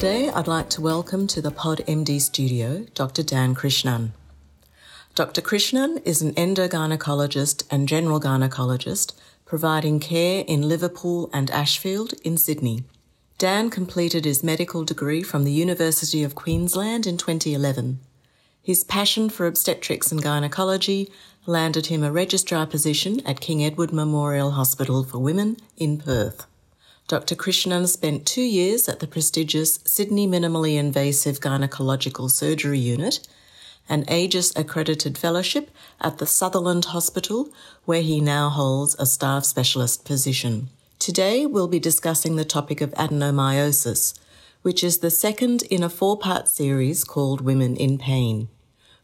Today, I'd like to welcome to the PodMD studio, Dr. Dan Krishnan. Dr. Krishnan is an endogynecologist and general gynecologist providing care in Liverpool and Ashfield in Sydney. Dan completed his medical degree from the University of Queensland in 2011. His passion for obstetrics and gynecology landed him a registrar position at King Edward Memorial Hospital for Women in Perth. Dr. Krishnan spent 2 years at the prestigious Sydney Minimally Invasive Gynecological Surgery Unit, an AGES accredited fellowship at the Sutherland Hospital, where he now holds a staff specialist position. Today we'll be discussing the topic of adenomyosis, which is the second in a 4-part series called Women in Pain.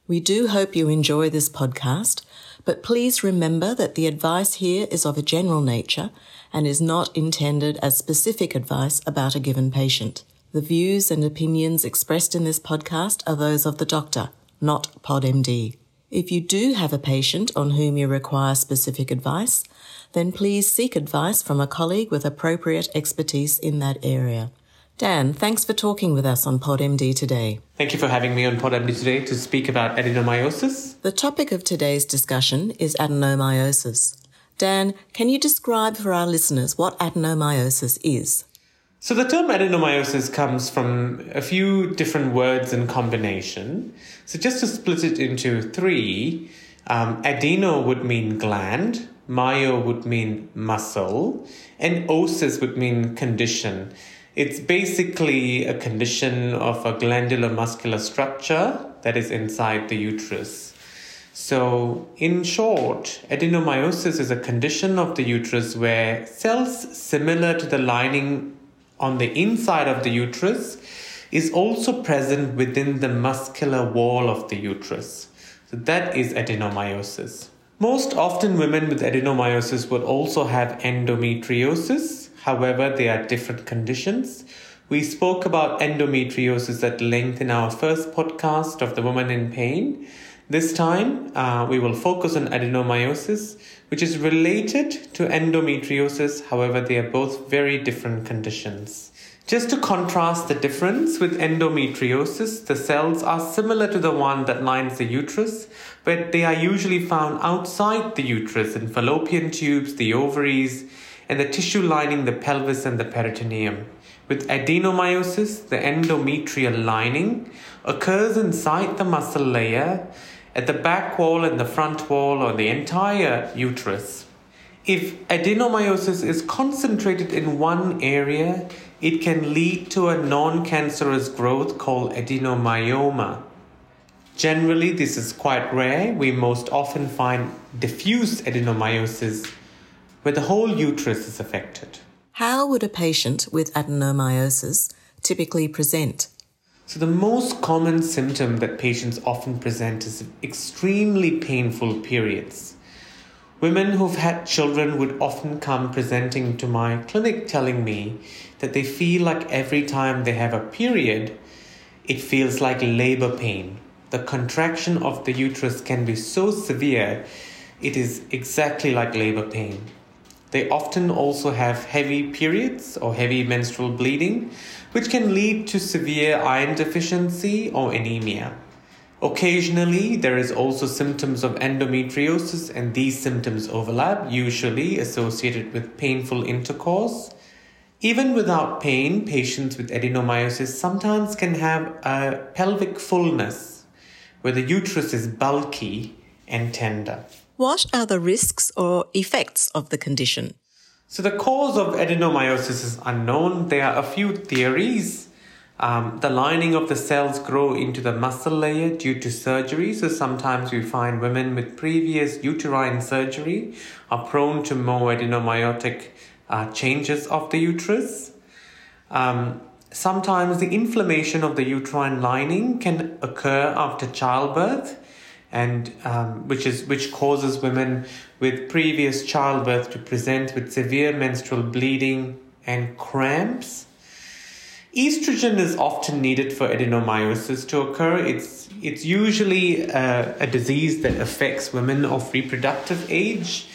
We do hope you enjoy this podcast, but please remember that the advice here is of a general nature and is not intended as specific advice about a given patient. The views and opinions expressed in this podcast are those of the doctor, not PodMD. If you do have a patient on whom you require specific advice, then please seek advice from a colleague with appropriate expertise in that area. Dan, thanks for talking with us on PodMD today. Thank you for having me on PodMD today to speak about adenomyosis. The topic of today's discussion is adenomyosis. Dan, can you describe for our listeners what adenomyosis is? So the term adenomyosis comes from a few different words in combination. So just to split it into three, adeno would mean gland, myo would mean muscle, and osis would mean condition. It's basically a condition of a glandular muscular structure that is inside the uterus. So in short, adenomyosis is a condition of the uterus where cells similar to the lining on the inside of the uterus is also present within the muscular wall of the uterus. So that is adenomyosis. Most often women with adenomyosis would also have endometriosis. However, they are different conditions. We spoke about endometriosis at length in our first podcast of the Women in Pain. This time, we will focus on adenomyosis, which is related to endometriosis. However, they are both very different conditions. Just to contrast the difference with endometriosis, the cells are similar to the one that lines the uterus, but they are usually found outside the uterus in fallopian tubes, the ovaries, and the tissue lining the pelvis and the peritoneum. With adenomyosis, the endometrial lining occurs inside the muscle layer, at the back wall and the front wall, or the entire uterus. If adenomyosis is concentrated in one area, it can lead to a non-cancerous growth called adenomyoma. Generally, this is quite rare. We most often find diffuse adenomyosis where the whole uterus is affected. How would a patient with adenomyosis typically present? So the most common symptom that patients often present is extremely painful periods. Women who've had children would often come presenting to my clinic telling me that they feel like every time they have a period, it feels like labor pain. The contraction of the uterus can be so severe, it is exactly like labor pain. They often also have heavy periods or heavy menstrual bleeding, which can lead to severe iron deficiency or anemia. Occasionally, there is also symptoms of endometriosis, and these symptoms overlap, usually associated with painful intercourse. Even without pain, patients with adenomyosis sometimes can have a pelvic fullness, where the uterus is bulky and tender. What are the risks or effects of the condition? So the cause of adenomyosis is unknown. There are a few theories. The lining of the cells grow into the muscle layer due to surgery. So sometimes we find women with previous uterine surgery are prone to more adenomyotic changes of the uterus. Sometimes the inflammation of the uterine lining can occur after childbirth, and which causes women with previous childbirth to present with severe menstrual bleeding and cramps. Estrogen is often needed for adenomyosis to occur. It's usually a disease that affects women of reproductive age,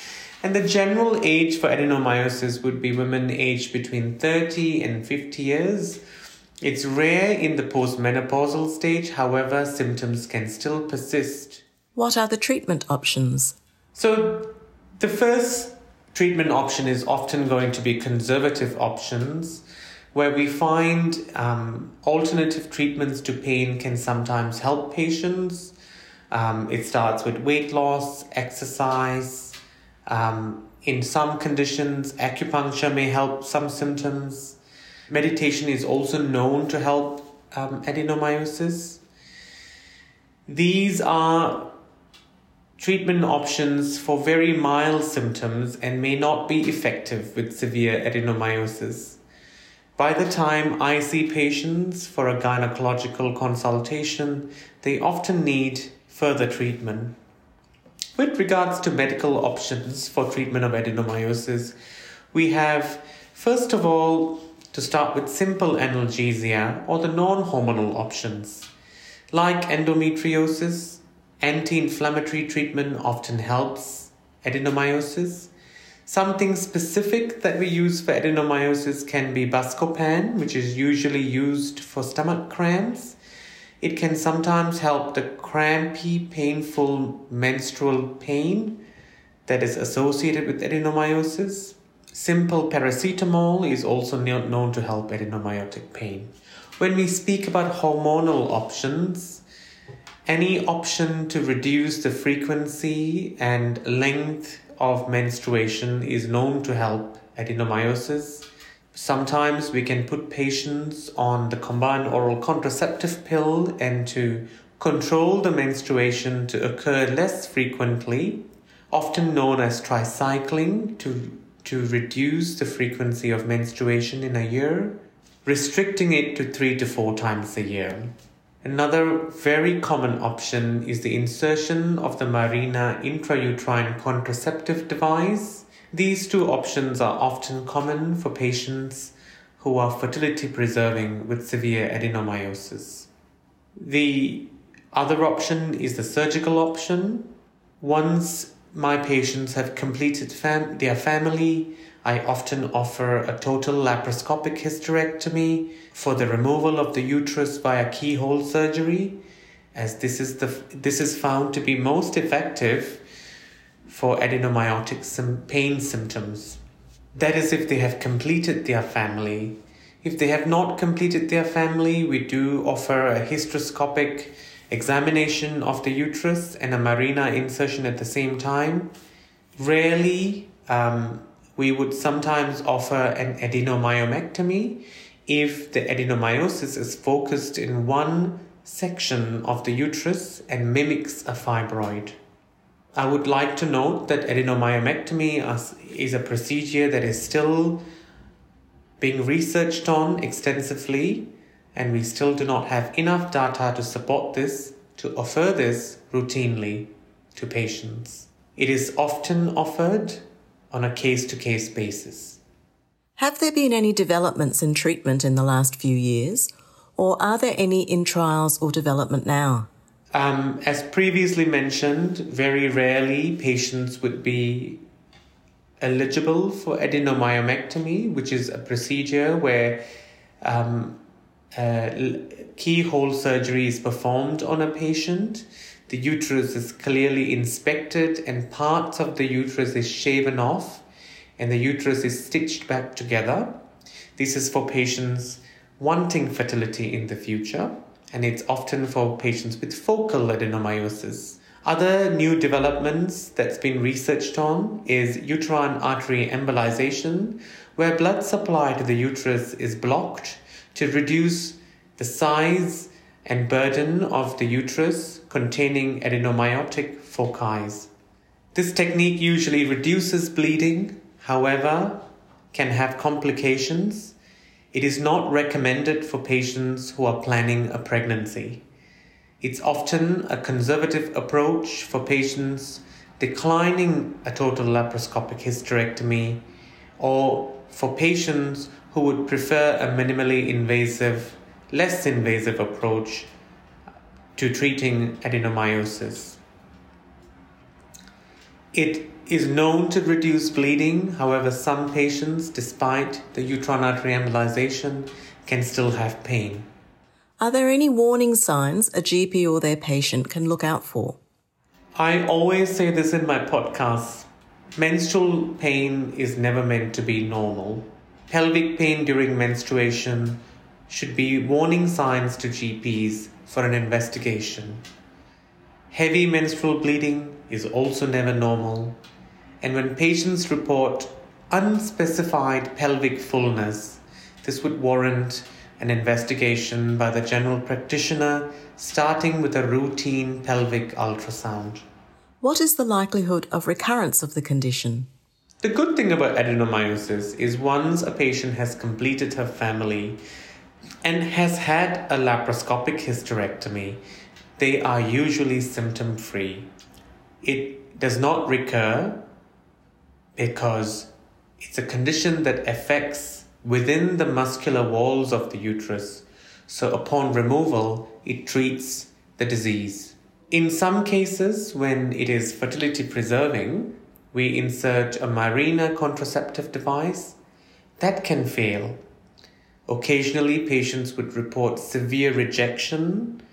and the general age for adenomyosis would be women aged between 30 and 50 years. It's rare in the postmenopausal stage, however, symptoms can still persist. What are the treatment options? So the first treatment option is often going to be conservative options, where we find alternative treatments to pain can sometimes help patients. It starts with weight loss, exercise. In some conditions, acupuncture may help some symptoms. Meditation is also known to help adenomyosis. These are treatment options for very mild symptoms and may not be effective with severe adenomyosis. By the time I see patients for a gynecological consultation, they often need further treatment. With regards to medical options for treatment of adenomyosis, we have, first of all, to start with simple analgesia or the non-hormonal options. Like endometriosis, anti-inflammatory treatment often helps adenomyosis. Something specific that we use for adenomyosis can be buscopan, which is usually used for stomach cramps. It can sometimes help the crampy, painful menstrual pain that is associated with adenomyosis. Simple paracetamol is also known to help adenomyotic pain. When we speak about hormonal options, any option to reduce the frequency and length of menstruation is known to help adenomyosis. Sometimes we can put patients on the combined oral contraceptive pill and to control the menstruation to occur less frequently, often known as tricycling, to reduce the frequency of menstruation in a year, restricting it to 3 to 4 times a year. Another very common option is the insertion of the Mirena intrauterine contraceptive device. These two options are often common for patients who are fertility preserving with severe adenomyosis. The other option is the surgical option. Once my patients have completed their family, I often offer a total laparoscopic hysterectomy for the removal of the uterus via keyhole surgery, as this is found to be most effective for adenomyotic pain symptoms. That is if they have completed their family. If they have not completed their family, we do offer a hysteroscopic examination of the uterus and a Mirena insertion at the same time. Rarely, we would sometimes offer an adenomyomectomy if the adenomyosis is focused in one section of the uterus and mimics a fibroid. I would like to note that adenomyomectomy is a procedure that is still being researched on extensively, and we still do not have enough data to support this, to offer this routinely to patients. It is often offered on a case-to-case basis. Have there been any developments in treatment in the last few years, or are there any in trials or development now? As previously mentioned, very rarely patients would be eligible for adenomyomectomy, which is a procedure where keyhole surgery is performed on a patient. The uterus is clearly inspected and parts of the uterus is shaven off and the uterus is stitched back together. This is for patients wanting fertility in the future, and it's often for patients with focal adenomyosis. Other new developments that's been researched on is uterine artery embolization, where blood supply to the uterus is blocked to reduce the size and burden of the uterus containing adenomyotic foci. This technique usually reduces bleeding, however, can have complications. It is not recommended for patients who are planning a pregnancy. It's often a conservative approach for patients declining a total laparoscopic hysterectomy, or for patients who would prefer a minimally invasive, less invasive approach to treating adenomyosis. It is known to reduce bleeding, however some patients, despite the uterine artery embolization, can still have pain. Are there any warning signs a GP or their patient can look out for? I always say this in my podcasts. Menstrual pain is never meant to be normal. Pelvic pain during menstruation should be warning signs to GPs for an investigation. Heavy menstrual bleeding is also never normal. And when patients report unspecified pelvic fullness, this would warrant an investigation by the general practitioner, starting with a routine pelvic ultrasound. What is the likelihood of recurrence of the condition? The good thing about adenomyosis is once a patient has completed her family and has had a laparoscopic hysterectomy, they are usually symptom-free. It does not recur because it's a condition that affects within the muscular walls of the uterus. So upon removal, it treats the disease. In some cases, when it is fertility preserving, we insert a Mirena contraceptive device that can fail. Occasionally, patients would report severe rejection,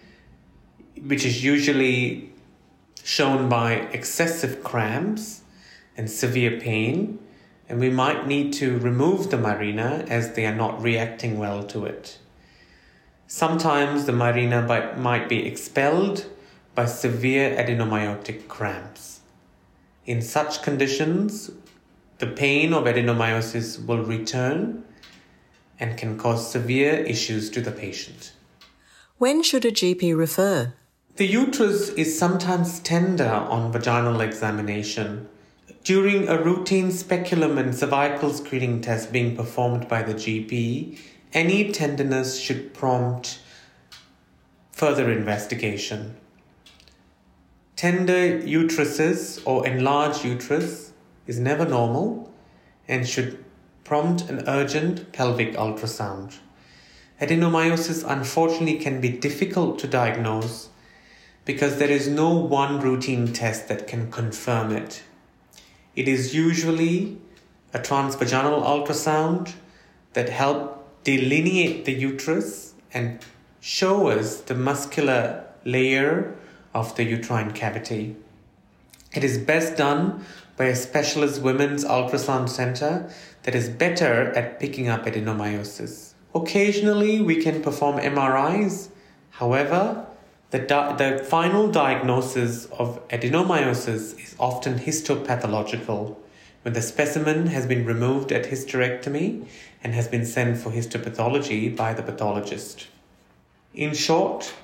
which is usually shown by excessive cramps and severe pain, and we might need to remove the Mirena as they are not reacting well to it. Sometimes the Mirena might be expelled by severe adenomyotic cramps. In such conditions, the pain of adenomyosis will return and can cause severe issues to the patient. When should a GP refer? The uterus is sometimes tender on vaginal examination. During a routine speculum and cervical screening test being performed by the GP, any tenderness should prompt further investigation. Tender uteruses or enlarged uterus is never normal and should prompt an urgent pelvic ultrasound. Adenomyosis unfortunately can be difficult to diagnose because there is no one routine test that can confirm it. It is usually a transvaginal ultrasound that helps delineate the uterus and show us the muscular layer of the uterine cavity. It is best done by a specialist women's ultrasound center that is better at picking up adenomyosis. Occasionally, we can perform MRIs. However, the final diagnosis of adenomyosis is often histopathological, when the specimen has been removed at hysterectomy and has been sent for histopathology by the pathologist. In short,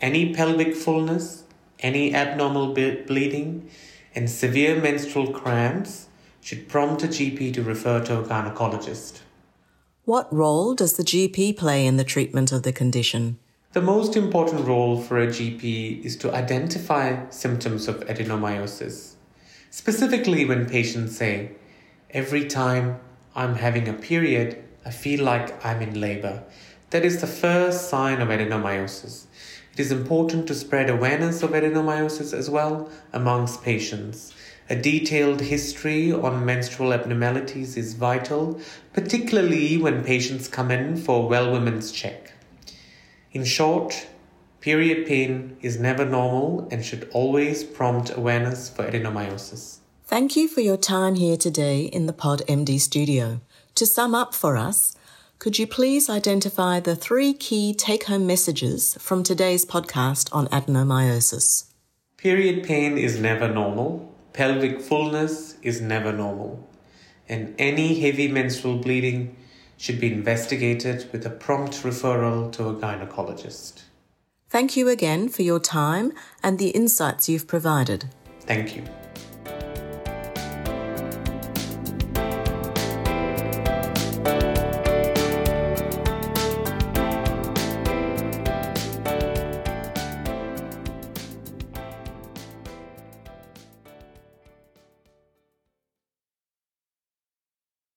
any pelvic fullness, any abnormal bleeding, and severe menstrual cramps should prompt a GP to refer to a gynecologist. What role does the GP play in the treatment of the condition? The most important role for a GP is to identify symptoms of adenomyosis. Specifically when patients say, "Every time I'm having a period, I feel like I'm in labour." That is the first sign of adenomyosis. It is important to spread awareness of adenomyosis as well amongst patients. A detailed history on menstrual abnormalities is vital, particularly when patients come in for a well women's check. In short, period pain is never normal and should always prompt awareness for adenomyosis. Thank you for your time here today in the PodMD studio. To sum up for us, could you please identify the three key take-home messages from today's podcast on adenomyosis? Period pain is never normal. Pelvic fullness is never normal. And any heavy menstrual bleeding should be investigated with a prompt referral to a gynecologist. Thank you again for your time and the insights you've provided. Thank you.